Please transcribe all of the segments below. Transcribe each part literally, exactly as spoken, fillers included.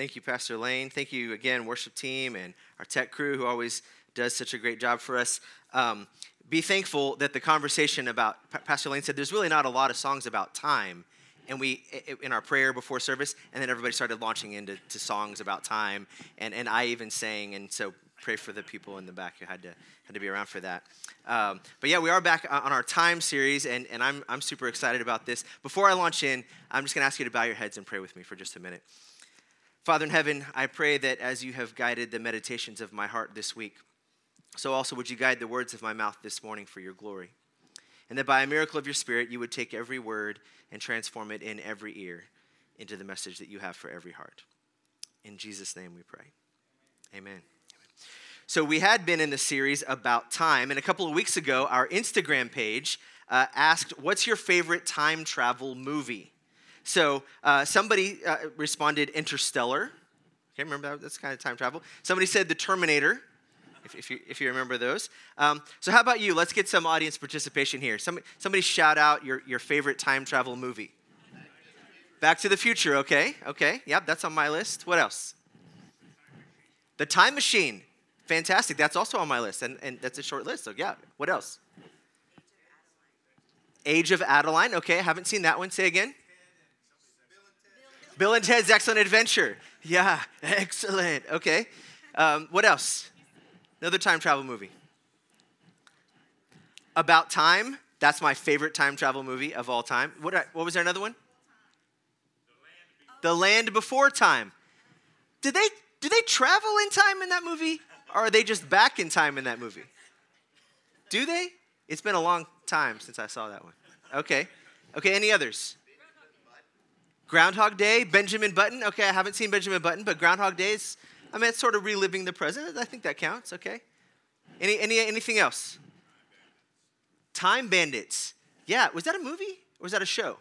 Thank you, Pastor Lane. Thank you again, worship team and our tech crew who always does such a great job for us. Um, be thankful that the conversation about, Pastor Lane said, there's really not a lot of songs about time. And we, in our prayer before service, and then everybody started launching into to songs about time. And, and I even sang, and so pray for the people in the back who had to had to be around for that. Um, but yeah, we are back on our time series, and, and I'm I'm super excited about this. Before I launch in, I'm just going to ask you to bow your heads and pray with me for just a minute. Father in heaven, I pray that as you have guided the meditations of my heart this week, so also would you guide the words of my mouth this morning for your glory, and that by a miracle of your Spirit, you would take every word and transform it in every ear into the message that you have for every heart. In Jesus' name we pray. Amen. So we had been in the series About Time, and a couple of weeks ago, our Instagram page uh, asked, what's your favorite time travel movie? So uh, somebody uh, responded, Interstellar. Okay, remember that? That's kind of time travel. Somebody said The Terminator, if, if, you, if you remember those. Um, so how about you? Let's get some audience participation here. Somebody, somebody shout out your, your favorite time travel movie. Back to the Future, okay. Okay, yep, that's on my list. What else? The Time Machine. Fantastic. That's also on my list, and, and that's a short list, so yeah. What else? Age of Adeline. Okay, I haven't seen that one. Say again. Bill and Ted's Excellent Adventure. Yeah, excellent. Okay. Um, what else? Another time travel movie. About Time. That's my favorite time travel movie of all time. What, what was there another one? The Land Before Time. Did they did they travel in time in that movie, or are they just back in time in that movie? Do they? It's been a long time since I saw that one. Okay. Okay, any others? Groundhog Day, Benjamin Button. Okay, I haven't seen Benjamin Button, but Groundhog Day is, I mean, it's sort of reliving the present. I think that counts, okay. Any, any, anything else? Time Bandits. Yeah, was that a movie or was that a show?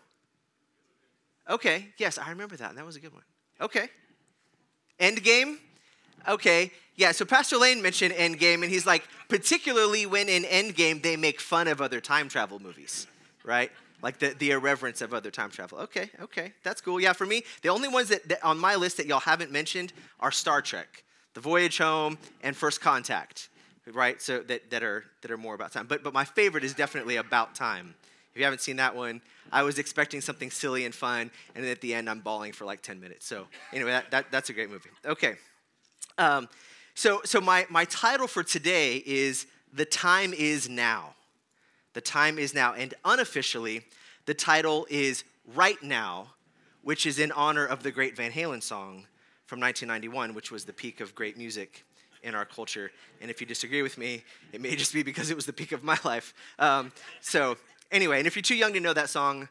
Okay, yes, I remember that, and that was a good one. Okay. Endgame. Okay, yeah, so Pastor Lane mentioned Endgame, and he's like, particularly when in Endgame, they make fun of other time travel movies, right? Like the, the irreverence of other time travel. Okay, okay, that's cool. Yeah, for me, the only ones that, that on my list that y'all haven't mentioned are Star Trek, The Voyage Home, and First Contact, right? So that, that are that are more about time. But but my favorite is definitely About Time. If you haven't seen that one, I was expecting something silly and fun, and at the end, I'm bawling for like ten minutes. So anyway, that, that that's a great movie. Okay, um, so so my my title for today is The Time Is Now. The time is now, and unofficially, the title is Right Now, which is in honor of the great Van Halen song from nineteen ninety-one, which was the peak of great music in our culture. And if you disagree with me, it may just be because it was the peak of my life. Um, so anyway, and if you're too young to know that song,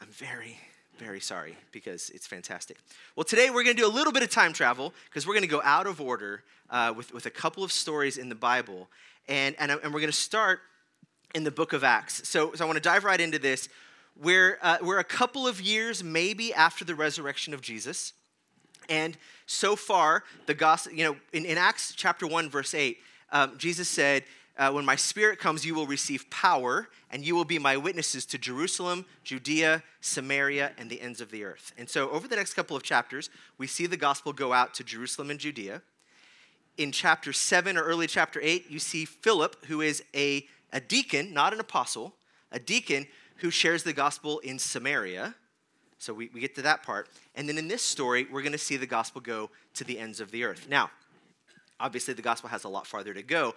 I'm very, very sorry because it's fantastic. Well, today we're going to do a little bit of time travel because we're going to go out of order uh, with, with a couple of stories in the Bible, and, and, and we're going to start in the book of Acts. So, so I want to dive right into this. We're, uh, we're a couple of years maybe after the resurrection of Jesus. And so far, the gospel, you know, in, in Acts chapter one, verse eight, um, Jesus said, uh, when my Spirit comes, you will receive power, and you will be my witnesses to Jerusalem, Judea, Samaria, and the ends of the earth. And so over the next couple of chapters, we see the gospel go out to Jerusalem and Judea. In chapter seven or early chapter eight, you see Philip, who is a A deacon, not an apostle, a deacon who shares the gospel in Samaria. So we, we get to that part. And then in this story, we're going to see the gospel go to the ends of the earth. Now, obviously the gospel has a lot farther to go.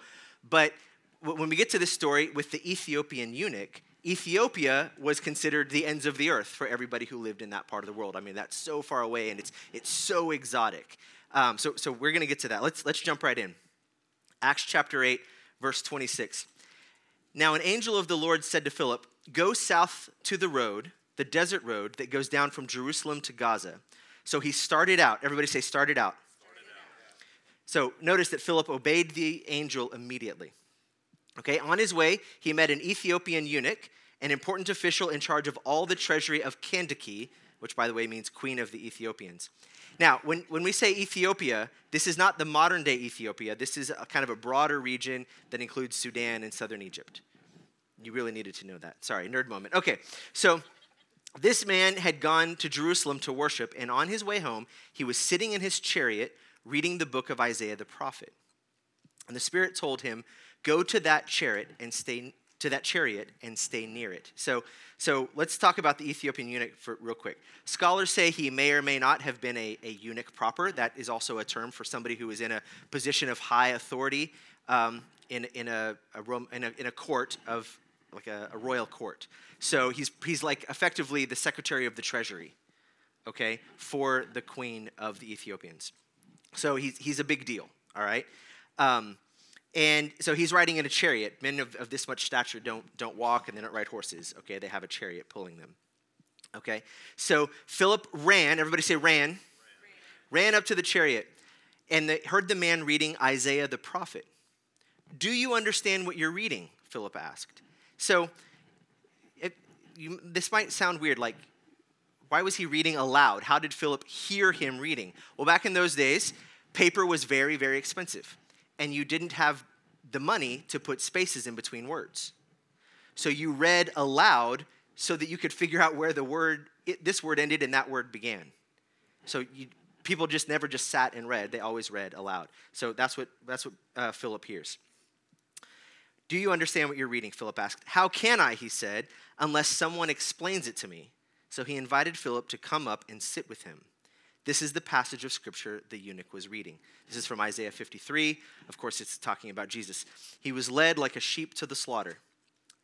But when we get to this story with the Ethiopian eunuch, Ethiopia was considered the ends of the earth for everybody who lived in that part of the world. I mean, that's so far away and it's it's so exotic. Um, so, so we're going to get to that. Let's, let's jump right in. Acts chapter eight, verse twenty-six. Now an angel of the Lord said to Philip, go south to the road, the desert road that goes down from Jerusalem to Gaza. So he started out. Everybody say started out. Started out. So notice that Philip obeyed the angel immediately. Okay, on his way, he met an Ethiopian eunuch, an important official in charge of all the treasury of Candace, which by the way means queen of the Ethiopians. Now, when, when we say Ethiopia, this is not the modern day Ethiopia. This is a kind of a broader region that includes Sudan and southern Egypt. You really needed to know that. Sorry, nerd moment. Okay, so This man had gone to Jerusalem to worship, and on his way home, he was sitting in his chariot reading the book of Isaiah the prophet. And the Spirit told him, "Go to that chariot and stay to that chariot and stay near it." So, so let's talk about the Ethiopian eunuch for, real quick. Scholars say he may or may not have been a, a eunuch proper. That is also a term for somebody who is in a position of high authority um, in in a, a Rome, in a in a court of like a, a royal court. So he's he's like effectively the secretary of the treasury, okay, for the queen of the Ethiopians. So he's he's a big deal. All right. Um, And so he's riding in a chariot. Men of, of this much stature don't don't walk, and they don't ride horses. Okay, they have a chariot pulling them. Okay, so Philip ran. Everybody say ran. Ran, ran up to the chariot, and they heard the man reading Isaiah the prophet. "Do you understand what you're reading?" Philip asked. So it, you, this might sound weird. Like, why was he reading aloud? How did Philip hear him reading? Well, back in those days, paper was very, very expensive. And you didn't have the money to put spaces in between words. So you read aloud so that you could figure out where the word, it, this word ended and that word began. So you, people just never just sat and read. They always read aloud. So that's what that's what uh, Philip hears. "Do you understand what you're reading?" Philip asked. "How can I," he said, "unless someone explains it to me?" So he invited Philip to come up and sit with him. This is the passage of scripture the eunuch was reading. This is from Isaiah fifty-three. Of course, it's talking about Jesus. "He was led like a sheep to the slaughter.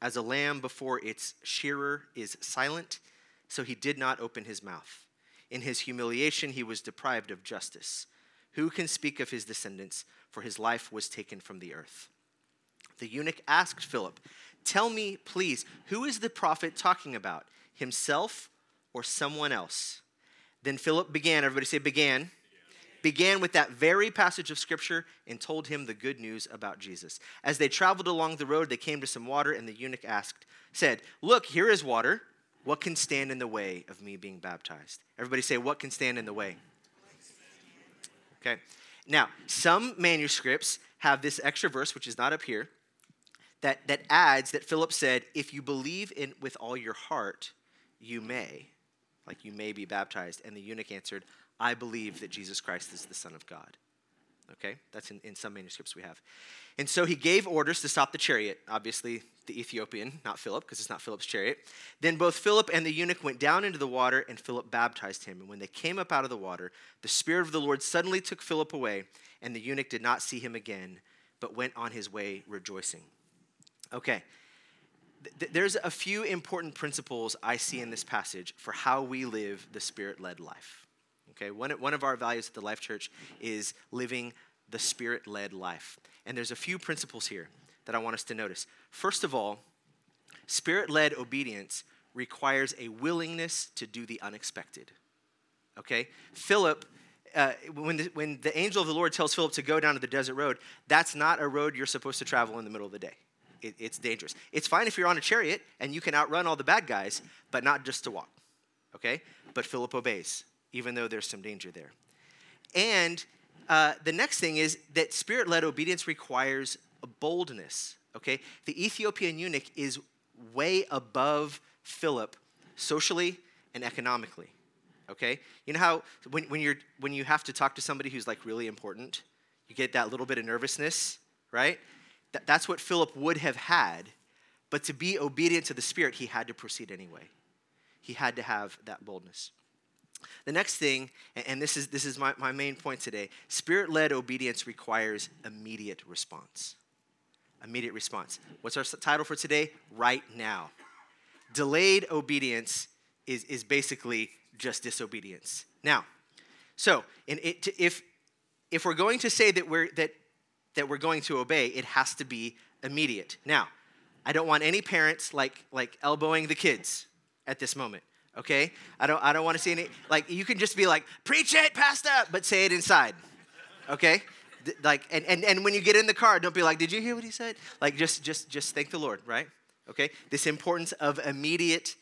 As a lamb before its shearer is silent, so he did not open his mouth. In his humiliation, he was deprived of justice. Who can speak of his descendants? For his life was taken from the earth." The eunuch asked Philip, "Tell me, please, who is the prophet talking about, himself or someone else?" Then Philip began, everybody say began, began with that very passage of scripture and told him the good news about Jesus. As they traveled along the road, they came to some water, and the eunuch asked, said, "Look, here is water. What can stand in the way of me being baptized?" Everybody say, what can stand in the way? Okay. Now, some manuscripts have this extra verse, which is not up here, that, that adds that Philip said, "If you believe in with all your heart, you may." Like, you may be baptized. And the eunuch answered, "I believe that Jesus Christ is the Son of God." Okay? That's in, in some manuscripts we have. And so he gave orders to stop the chariot. Obviously, the Ethiopian, not Philip, because it's not Philip's chariot. Then both Philip and the eunuch went down into the water, and Philip baptized him. And when they came up out of the water, the Spirit of the Lord suddenly took Philip away, and the eunuch did not see him again, but went on his way rejoicing. Okay. There's a few important principles I see in this passage for how we live the Spirit-led life. Okay, one, one of our values at the Life Church is living the Spirit-led life. And there's a few principles here that I want us to notice. First of all, Spirit-led obedience requires a willingness to do the unexpected. Okay, Philip, uh, when, the, when the angel of the Lord tells Philip to go down to the desert road, that's not a road you're supposed to travel in the middle of the day. It's dangerous. It's fine if you're on a chariot and you can outrun all the bad guys, but not just to walk, okay? But Philip obeys, even though there's some danger there. And uh, the next thing is that Spirit-led obedience requires a boldness, okay? The Ethiopian eunuch is way above Philip socially and economically, okay? You know how when, when you're when you have to talk to somebody who's like really important, you get that little bit of nervousness, right? That's what Philip would have had, but to be obedient to the Spirit, he had to proceed anyway. He had to have that boldness. The next thing, and this is this is my, my main point today, Spirit-led obedience requires immediate response. Immediate response. What's our title for today? Right now. Delayed obedience is, is basically just disobedience. Now, so in it, if if we're going to say that we're that. that we're going to obey, it has to be immediate. Now, I don't want any parents like like elbowing the kids at this moment, okay? I don't I don't want to see any, like, you can just be like, "Preach it, Pastor," but say it inside, okay? D- like, and, and, and when you get in the car, don't be like, "Did you hear what he said?" Like, just just just thank the Lord, right? Okay? This importance of immediate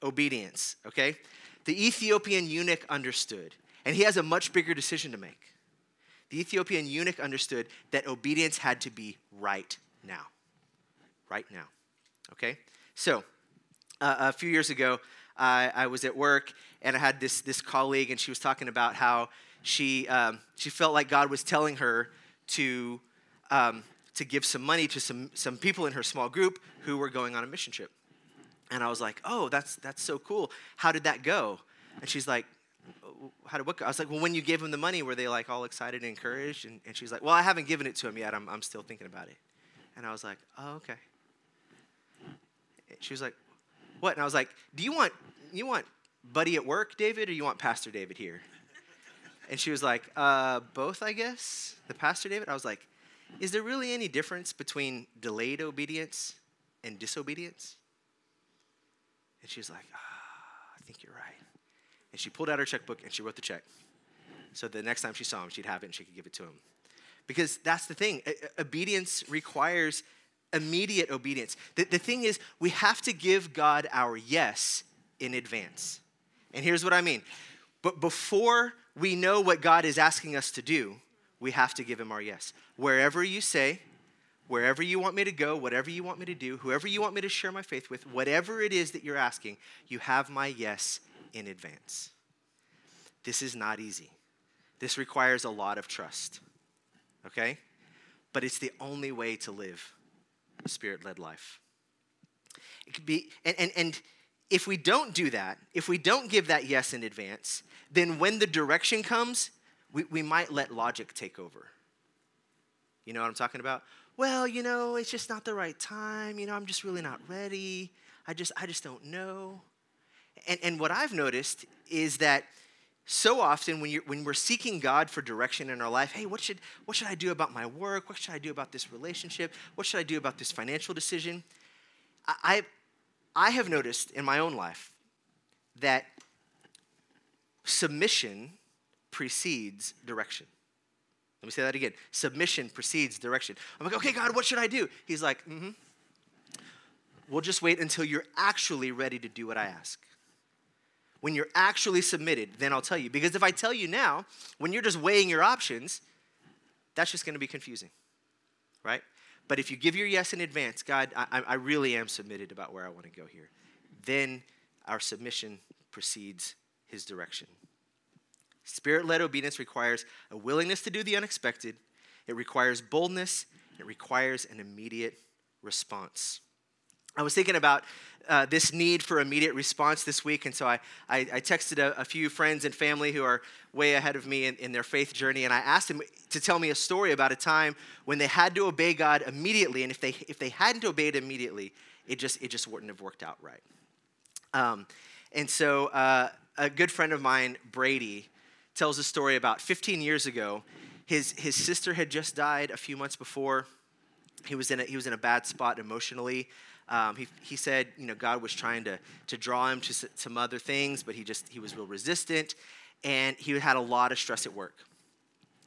obedience, okay? The Ethiopian eunuch understood, and he has a much bigger decision to make. The Ethiopian eunuch understood that obedience had to be right now. Right now. Okay? So, uh, a few years ago, I, I was at work, and I had this this colleague, and she was talking about how she um, she felt like God was telling her to um, to give some money to some some people in her small group who were going on a mission trip. And I was like, oh, that's that's so cool. How did that go? And she's like, how did what go? I was like, well, when you gave them the money, were they like all excited and encouraged? And, and she's like, well, I haven't given it to them yet. I'm I'm still thinking about it. And I was like, oh, okay. She was like, what? And I was like, do you want you want buddy at work, David, or you want Pastor David here? And she was like, uh, both, I guess. The Pastor David? I was like, is there really any difference between delayed obedience and disobedience? And she was like, ah, I think you're right. And she pulled out her checkbook, and she wrote the check. So the next time she saw him, she'd have it, and she could give it to him. Because that's the thing. Obedience requires immediate obedience. The, the thing is, we have to give God our yes in advance. And here's what I mean. But before we know what God is asking us to do, we have to give him our yes. Wherever you say, wherever you want me to go, whatever you want me to do, whoever you want me to share my faith with, whatever it is that you're asking, you have my yes in advance. This is not easy. This requires a lot of trust, okay? But it's the only way to live a spirit-led life. It could be, and, and, and if we don't do that, if we don't give that yes in advance, then when the direction comes, we, we might let logic take over. You know what I'm talking about? Well, you know, it's just not the right time. You know, I'm just really not ready. I just I just don't know. And and what I've noticed is that so often when you when we're seeking God for direction in our life, hey, what should what should I do about my work? What should I do about this relationship? What should I do about this financial decision? I I have noticed in my own life that submission precedes direction. Let me say that again. Submission precedes direction. I'm like, okay, God, what should I do? He's like, mm-hmm. We'll just wait until you're actually ready to do what I ask. When you're actually submitted, then I'll tell you. Because if I tell you now, when you're just weighing your options, that's just going to be confusing, right? But if you give your yes in advance, God, I, I really am submitted about where I want to go here, then our submission precedes his direction. Spirit-led obedience requires a willingness to do the unexpected. It requires boldness. It requires an immediate response. I was thinking about uh, this need for immediate response this week, and so I, I, I texted a, a few friends and family who are way ahead of me in, in their faith journey, and I asked them to tell me a story about a time when they had to obey God immediately, and if they if they hadn't obeyed immediately, it just it just wouldn't have worked out right. Um, and so uh, a good friend of mine, Brady, tells a story about fifteen years ago. His his sister had just died a few months before. He was in a, he was in a bad spot emotionally. Um, he he said, you know, God was trying to to draw him to some other things, but he just he was real resistant, and he had a lot of stress at work.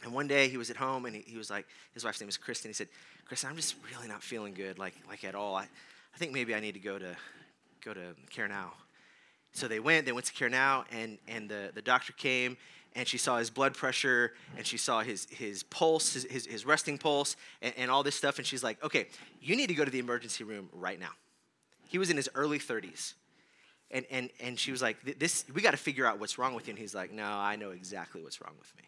And one day he was at home, and he, he was like, his wife's name is Kristen. He said, Kristen, I'm just really not feeling good, like like at all. I, I think maybe I need to go to go to Care Now. So they went. They went to Care Now, and and the the doctor came. And she saw his blood pressure, and she saw his his pulse, his his, his resting pulse, and, and all this stuff. And she's like, okay, you need to go to the emergency room right now. He was in his early thirties. And and and she was like, this, we got to figure out what's wrong with you. And he's like, no, I know exactly what's wrong with me.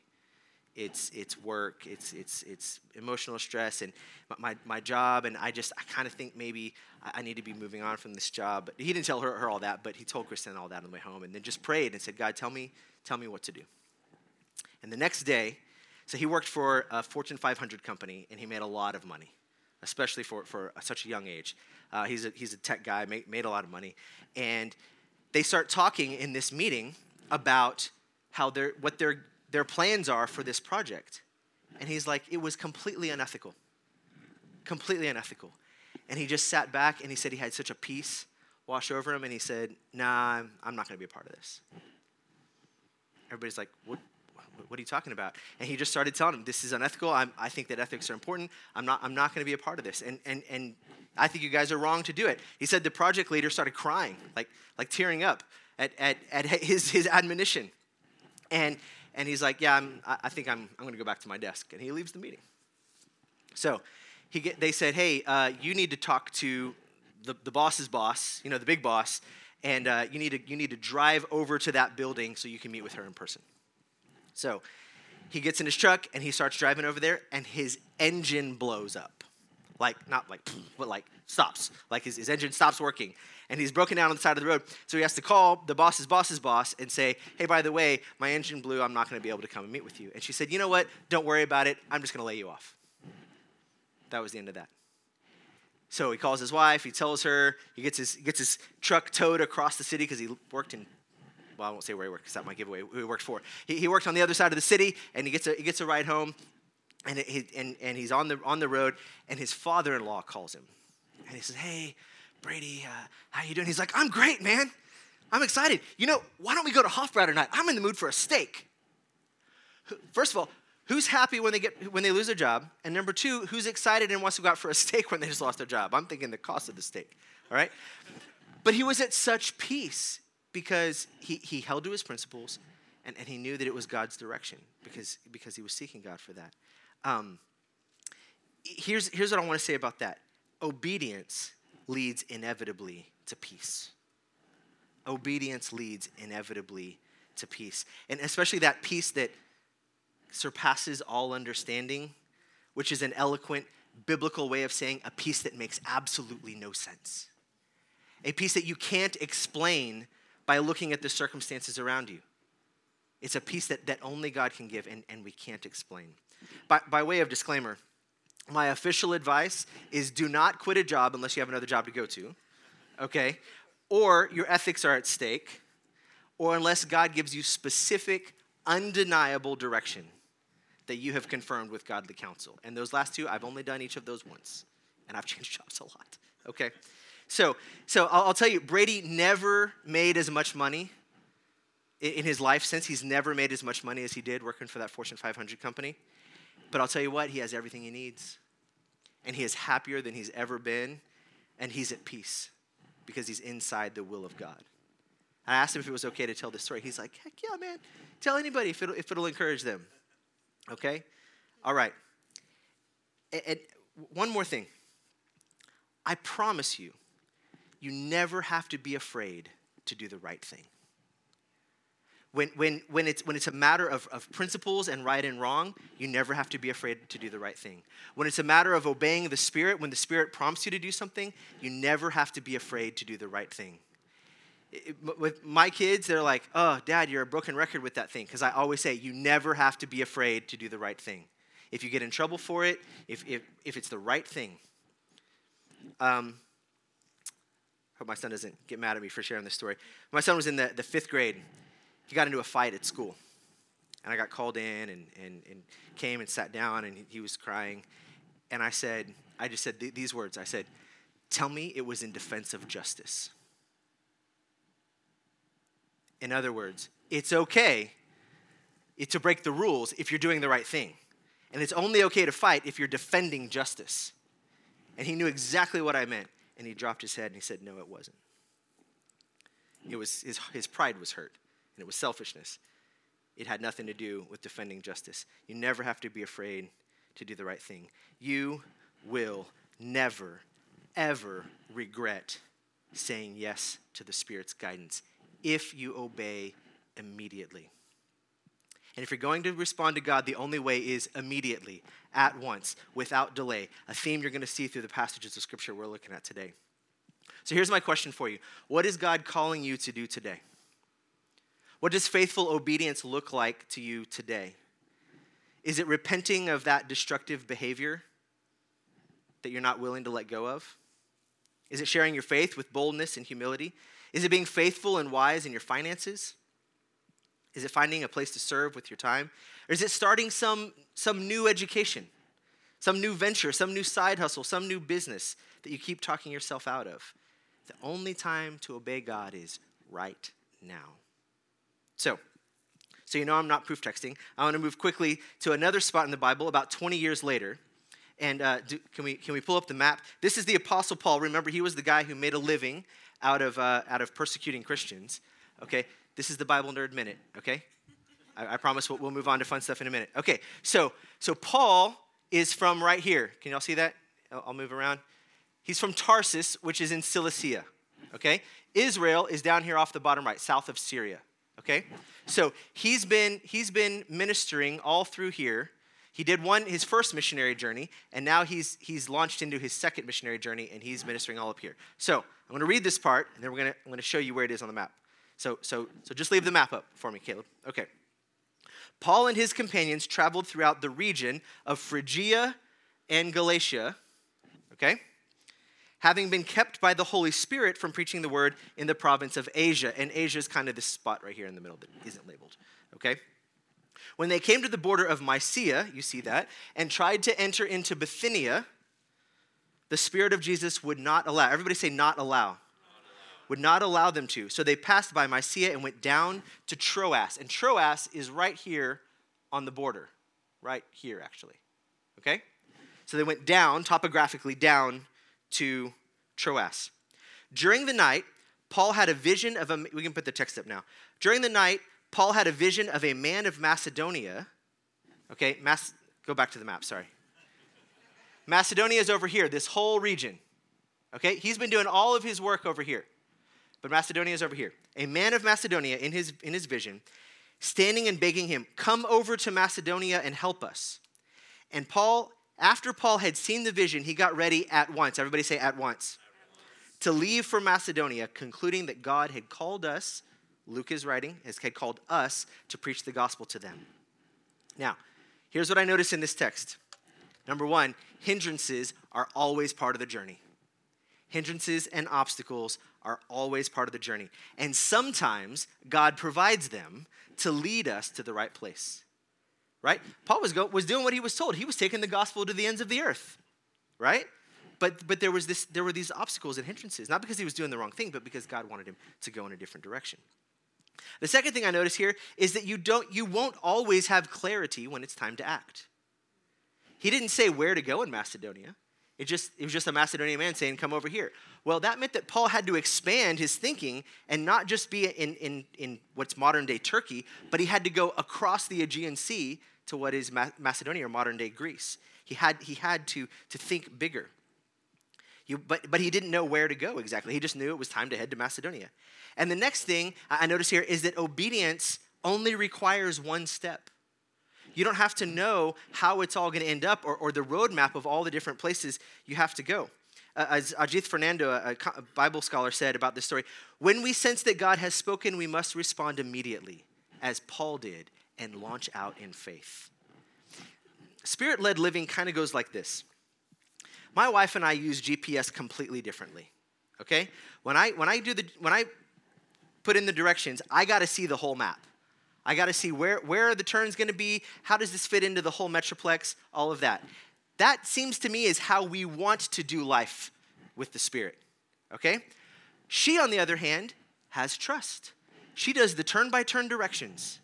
It's it's work, it's it's it's emotional stress, and my my job, and I just, I kind of think maybe I need to be moving on from this job. But he didn't tell her, her all that, but he told Kristen all that on the way home, and then just prayed and said, God, tell me, tell me what to do. And the next day, so he worked for a Fortune five hundred company, and he made a lot of money, especially for, for such a young age. Uh, he's a, he's a tech guy, made, made a lot of money. And they start talking in this meeting about how their what their their plans are for this project. And he's like, it was completely unethical, completely unethical. And he just sat back, and he said he had such a peace wash over him, and he said, nah, I'm not going to be a part of this. Everybody's like, what? What are you talking about? And he just started telling him, this is unethical. I'm, I think that ethics are important. I'm not I'm not going to be a part of this. And and and I think you guys are wrong to do it. He said the project leader started crying, like like tearing up at at, at his his admonition. And and he's like, yeah, I'm, I think I'm I'm going to go back to my desk. And he leaves the meeting. So he get, they said, hey, uh, you need to talk to the, the boss's boss, you know, the big boss, and uh, you need to you need to drive over to that building so you can meet with her in person. So he gets in his truck, and he starts driving over there, and his engine blows up. Like, not like, but like stops. Like his, his engine stops working. And he's broken down on the side of the road. So he has to call the boss's boss's boss and say, hey, by the way, my engine blew. I'm not going to be able to come and meet with you. And she said, you know what? Don't worry about it. I'm just going to lay you off. That was the end of that. So he calls his wife. He tells her. He gets his, he gets his truck towed across the city because he worked in Well, I won't say where he worked because that might give away who he worked for. He, he worked on the other side of the city, and he gets a he gets a ride home, and he and, and he's on the on the road, and his father-in-law calls him, and he says, "Hey, Brady, uh, how you doing?" He's like, "I'm great, man. I'm excited. You know, why don't we go to Hofbrau tonight? I'm in the mood for a steak." First of all, who's happy when they get when they lose their job? And number two, who's excited and wants to go out for a steak when they just lost their job? I'm thinking the cost of the steak. All right, but he was at such peace. Because he, he held to his principles, and, and he knew that it was God's direction because, because he was seeking God for that. Um, here's, here's what I want to say about that. Obedience leads inevitably to peace. Obedience leads inevitably to peace. And especially that peace that surpasses all understanding, which is an eloquent biblical way of saying a peace that makes absolutely no sense. A peace that you can't explain by looking at the circumstances around you. It's a peace that, that only God can give and, and we can't explain. By, by way of disclaimer, my official advice is do not quit a job unless you have another job to go to, okay? Or your ethics are at stake, or unless God gives you specific, undeniable direction that you have confirmed with godly counsel. And those last two, I've only done each of those once, and I've changed jobs a lot, okay? So so I'll, I'll tell you, Brady never made as much money in, in his life since. He's never made as much money as he did working for that Fortune five hundred company. But I'll tell you what, he has everything he needs. And he is happier than he's ever been. And he's at peace because he's inside the will of God. I asked him if it was okay to tell this story. He's like, heck yeah, man. Tell anybody if it'll, if it'll encourage them. Okay? All right. And, and one more thing. I promise you, you never have to be afraid to do the right thing. When, when, when, it's, when it's a matter of, of principles and right and wrong, you never have to be afraid to do the right thing. When it's a matter of obeying the Spirit, when the Spirit prompts you to do something, you never have to be afraid to do the right thing. It, it, with my kids, they're like, oh, Dad, you're a broken record with that thing. Because I always say, you never have to be afraid to do the right thing. If you get in trouble for it, if, if, if it's the right thing. Um... Hope my son doesn't get mad at me for sharing this story. My son was in the, the fifth grade. He got into a fight at school. And I got called in and, and, and came and sat down, and he was crying. And I said, I just said th- these words. I said, tell me it was in defense of justice. In other words, it's okay to break the rules if you're doing the right thing. And it's only okay to fight if you're defending justice. And he knew exactly what I meant. And he dropped his head and he said, no, it wasn't. It was his, his pride was hurt, and it was selfishness. It had nothing to do with defending justice. You never have to be afraid to do the right thing. You will never, ever regret saying yes to the Spirit's guidance if you obey immediately. And if you're going to respond to God, the only way is immediately, at once, without delay, a theme you're going to see through the passages of Scripture we're looking at today. So here's my question for you. What is God calling you to do today? What does faithful obedience look like to you today? Is it repenting of that destructive behavior that you're not willing to let go of? Is it sharing your faith with boldness and humility? Is it being faithful and wise in your finances? Is it finding a place to serve with your time? Or is it starting some, some new education, some new venture, some new side hustle, some new business that you keep talking yourself out of? The only time to obey God is right now. So, so you know I'm not proof texting. I want to move quickly to another spot in the Bible about twenty years later. And uh, do, can we can we pull up the map? This is the Apostle Paul. Remember, he was the guy who made a living out of uh, out of persecuting Christians. Okay. This is the Bible Nerd Minute, okay? I, I promise we'll, we'll move on to fun stuff in a minute. Okay, so so Paul is from right here. Can y'all see that? I'll, I'll move around. He's from Tarsus, which is in Cilicia, okay? Israel is down here off the bottom right, south of Syria, okay? So he's been he's been ministering all through here. He did one his first missionary journey, and now he's he's launched into his second missionary journey, and he's ministering all up here. So I'm going to read this part, and then we're going to I'm going to show you where it is on the map. So so so just leave the map up for me, Caleb. Okay. Paul and his companions traveled throughout the region of Phrygia and Galatia, okay? Having been kept by the Holy Spirit from preaching the word in the province of Asia. And Asia is kind of this spot right here in the middle that isn't labeled, okay? When they came to the border of Mysia, you see that, and tried to enter into Bithynia, the Spirit of Jesus would not allow. Everybody say not allow. Not allow. Would not allow them to. So they passed by Mysia and went down to Troas. And Troas is right here on the border. Right here, actually. Okay? So they went down, topographically down to Troas. During the night, Paul had a vision of a, we can put the text up now. During the night, Paul had a vision of a man of Macedonia. Okay, Mas, go back to the map, sorry. Macedonia is over here, this whole region. Okay, he's been doing all of his work over here. But Macedonia is over here. A man of Macedonia in his, in his vision, standing and begging him, come over to Macedonia and help us. And Paul... After Paul had seen the vision, he got ready at once. Everybody say at once. At once. To leave for Macedonia, concluding that God had called us, Luke is writing, had called us to preach the gospel to them. Now, here's what I notice in this text. Number one, hindrances are always part of the journey. Hindrances and obstacles are always part of the journey. And sometimes God provides them to lead us to the right place. Right? Paul was go, was doing what he was told. He was taking the gospel to the ends of the earth, right? But but there was this there were these obstacles and hindrances, not because he was doing the wrong thing, but because God wanted him to go in a different direction. The second thing I notice here is that you don't you won't always have clarity when it's time to act. He didn't say where to go in Macedonia. It just it was just a Macedonian man saying, "Come over here." Well, that meant that Paul had to expand his thinking and not just be in in in what's modern day Turkey, but he had to go across the Aegean Sea to what is Macedonia or modern-day Greece. He had he had to, to think bigger. He, but, but he didn't know where to go exactly. He just knew it was time to head to Macedonia. And the next thing I notice here is that obedience only requires one step. You don't have to know how it's all going to end up or, or the roadmap of all the different places you have to go. Uh, as Ajith Fernando, a, a Bible scholar, said about this story, when we sense that God has spoken, we must respond immediately, as Paul did, and launch out in faith. Spirit-led living kind of goes like this. My wife and I use G P S completely differently, okay? When I when I do the when I put in the directions, I got to see the whole map. I got to see where where are the turns going to be, how does this fit into the whole metroplex, all of that. That seems to me is how we want to do life with the Spirit, okay? She, on the other hand, has trust. She does the turn-by-turn directions.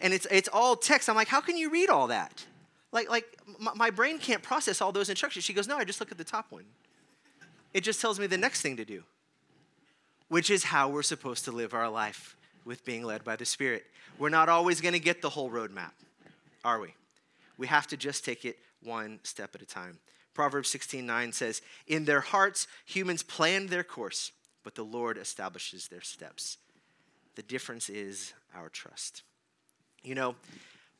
And it's it's all text. I'm like, how can you read all that? Like, like my, my brain can't process all those instructions. She goes, no, I just look at the top one. It just tells me the next thing to do, which is how we're supposed to live our life with being led by the Spirit. We're not always going to get the whole roadmap, are we? We have to just take it one step at a time. Proverbs sixteen nine says, in their hearts, humans plan their course, but the Lord establishes their steps. The difference is our trust. You know,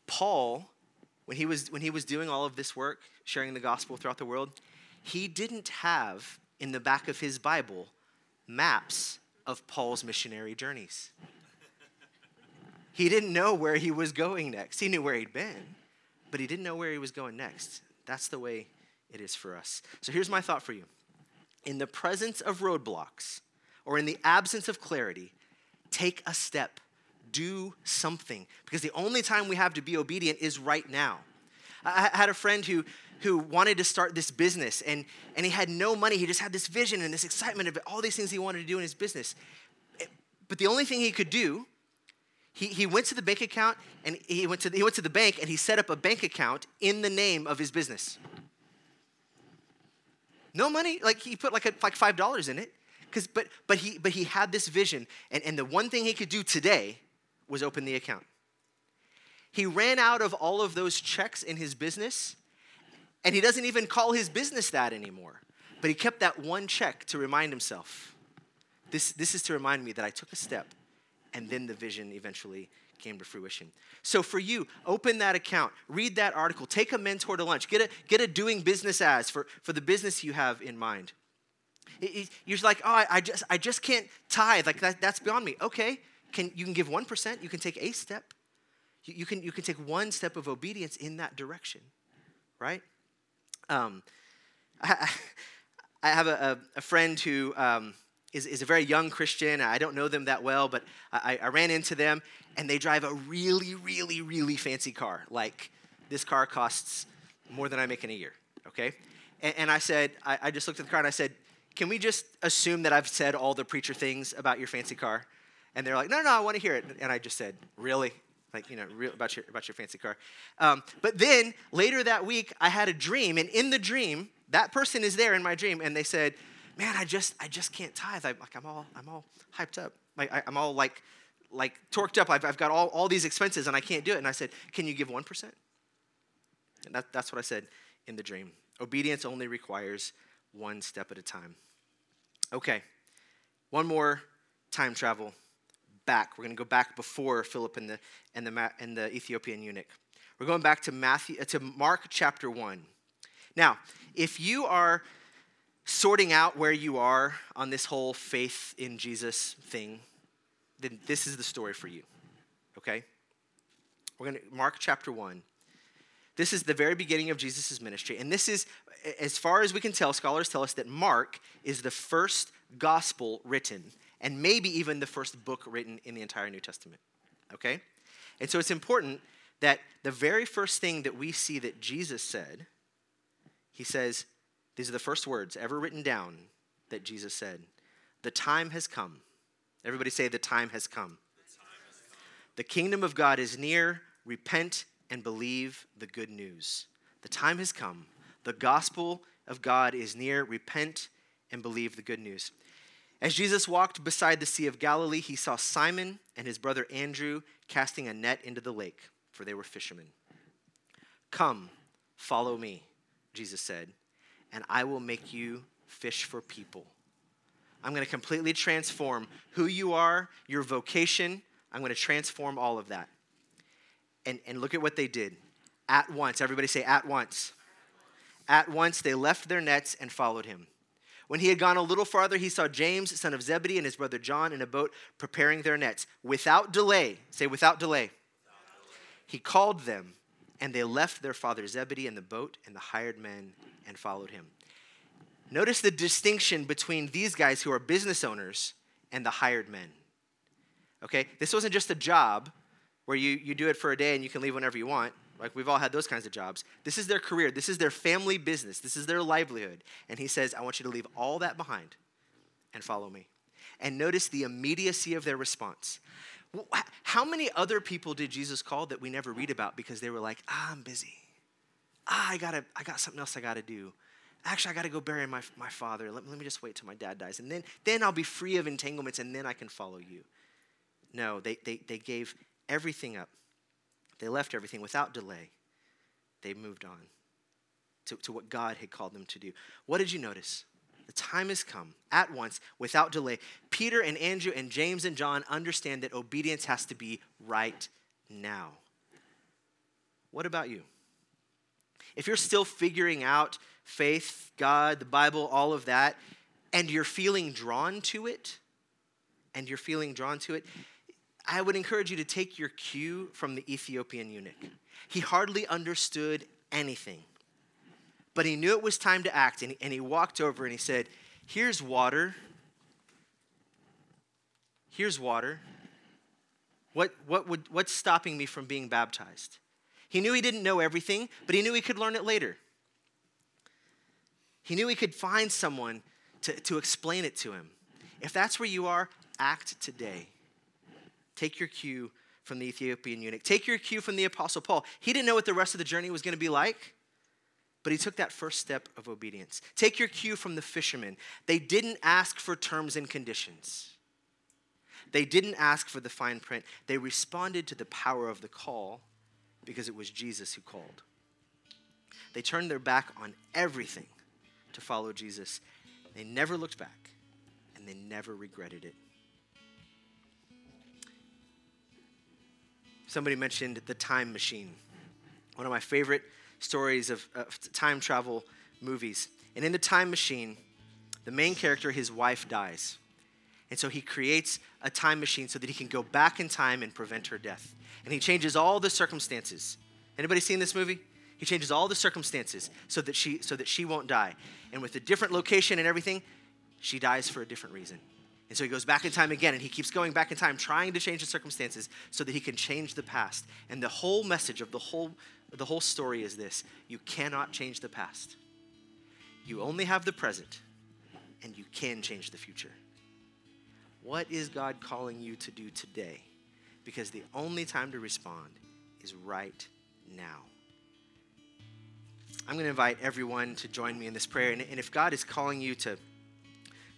Paul, when he was when he was doing all of this work, sharing the gospel throughout the world, he didn't have in the back of his Bible maps of Paul's missionary journeys. He didn't know where he was going next. He knew where he'd been, but he didn't know where he was going next. That's the way it is for us. So here's my thought for you. In the presence of roadblocks or in the absence of clarity, take a step. Do something, because the only time we have to be obedient is right now. I had a friend who who wanted to start this business, and, and he had no money. He just had this vision and this excitement of all these things he wanted to do in his business. But the only thing he could do, he, he went to the bank account, and he went to the, he went to the bank, and he set up a bank account in the name of his business. No money, like he put like a, like five dollars in it, because but but he but he had this vision, and, and the one thing he could do today was open the account. He ran out of all of those checks in his business, and he doesn't even call his business that anymore. But he kept that one check to remind himself This, this is to remind me that I took a step, and then the vision eventually came to fruition. So for you, open that account, read that article, take a mentor to lunch, get a get a doing business as for, for the business you have in mind. It, it, you're like, oh, I, I just I just can't tithe, like that, that's beyond me. Okay, can you can give one percent, you can take a step. You, you can you can take one step of obedience in that direction, right? Um, I, I have a, a, a friend who um, is, is a very young Christian. I don't know them that well, but I, I ran into them, and they drive a really, really, really fancy car. Like, this car costs more than I make in a year, okay? And, and I said, I, I just looked at the car, and I said, can we just assume that I've said all the preacher things about your fancy car? And they're like, no, no, no, I want to hear it. And I just said, really? Like, you know, real, about your about your fancy car. Um, but then, later that week, I had a dream, and in the dream, that person is there in my dream, and they said, "Man, I just, I just can't tithe. I'm like, I'm all, I'm all hyped up. Like, I, I'm all like, like torqued up. I've, I've got all, all these expenses, and I can't do it." And I said, "Can you give one percent?" And that, that's what I said in the dream. Obedience only requires one step at a time. Okay, one more time travel back. We're going to go back before Philip and the and the and the Ethiopian eunuch. We're going back to Matthew uh, to Mark chapter one. Now, if you are sorting out where you are on this whole faith in Jesus thing, then this is the story for you, okay? We're going to Mark chapter one. This is the very beginning of Jesus' ministry, and this is, as far as we can tell, scholars tell us that Mark is the first gospel written, and maybe even the first book written in the entire New Testament, okay? And so it's important that the very first thing that we see that Jesus said, he says, these are the first words ever written down that Jesus said. The time has come. Everybody say, the time has come. The time has come. The kingdom of God is near. Repent and believe the good news. The time has come. The gospel of God is near. Repent and believe the good news. As Jesus walked beside the Sea of Galilee, he saw Simon and his brother Andrew casting a net into the lake, for they were fishermen. Come, follow me, Jesus said, and I will make you fish for people. I'm going to completely transform who you are, your vocation. I'm going to transform all of that. And, and look at what they did. At once, everybody say at once. At once they left their nets and followed him. When he had gone a little farther, he saw James, son of Zebedee, and his brother John in a boat preparing their nets. Without delay, say without delay, he called them. And they left their father Zebedee in the boat and the hired men and followed him. Notice the distinction between these guys who are business owners and the hired men. Okay, this wasn't just a job where you, you do it for a day and you can leave whenever you want. Like, we've all had those kinds of jobs. This is their career. This is their family business. This is their livelihood. And he says, I want you to leave all that behind and follow me. And notice the immediacy of their response. How many other people did Jesus call that we never read about because they were like, ah, I'm busy. Ah, I gotta, I got something else I gotta do. Actually, I gotta go bury my, my father. Let, let me just wait till my dad dies. And then, then I'll be free of entanglements and then I can follow you. No, they, they, they gave everything up. They left everything without delay. They moved on to, to what God had called them to do. What did you notice? The time has come, at once, without delay. Peter and Andrew and James and John understand that obedience has to be right now. What about you? If you're still figuring out faith, God, the Bible, all of that, and you're feeling drawn to it, and you're feeling drawn to it, I would encourage you to take your cue from the Ethiopian eunuch. He hardly understood anything. But he knew it was time to act, and he, and he walked over and he said, here's water. Here's water. What, what would, what's stopping me from being baptized? He knew he didn't know everything, but he knew he could learn it later. He knew he could find someone to, to explain it to him. If that's where you are, act today. Take your cue from the Ethiopian eunuch. Take your cue from the Apostle Paul. He didn't know what the rest of the journey was going to be like, but he took that first step of obedience. Take your cue from the fishermen. They didn't ask for terms and conditions. They didn't ask for the fine print. They responded to the power of the call because it was Jesus who called. They turned their back on everything to follow Jesus. They never looked back, and and they never regretted it. Somebody mentioned The Time Machine, one of my favorite stories of, of time travel movies. And in The Time Machine, the main character, his wife dies. And so he creates a time machine so that he can go back in time and prevent her death. And he changes all the circumstances. Anybody seen this movie? He changes all the circumstances so that she so that she won't die. And with a different location and everything, she dies for a different reason. And so he goes back in time again, and he keeps going back in time, trying to change the circumstances so that he can change the past. And the whole message of the whole, the whole story is this: you cannot change the past. You only have the present, and you can change the future. What is God calling you to do today? Because the only time to respond is right now. I'm going to invite everyone to join me in this prayer. And, and if God is calling you to,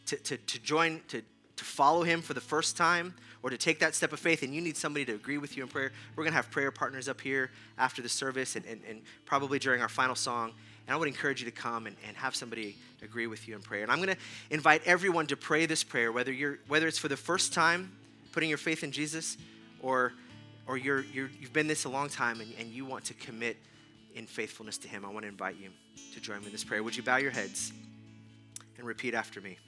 to, to, to join, to, to follow him for the first time, or to take that step of faith, and you need somebody to agree with you in prayer, we're going to have prayer partners up here after the service and, and, and probably during our final song. And I would encourage you to come and, and have somebody agree with you in prayer. And I'm going to invite everyone to pray this prayer, whether you're whether it's for the first time, putting your faith in Jesus, or or you're, you're, you've been this a long time and, and you want to commit in faithfulness to him. I want to invite you to join me in this prayer. Would you bow your heads and repeat after me?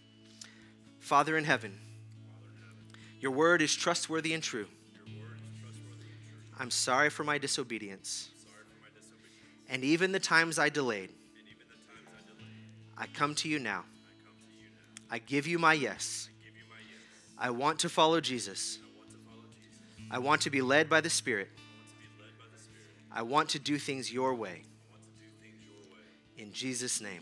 Father in heaven, your word is trustworthy and true. I'm sorry for my disobedience. And even the times I delayed, I come to you now. I give you my yes. I want to follow Jesus. I want to be led by the Spirit. I want to do things your way. In Jesus' name.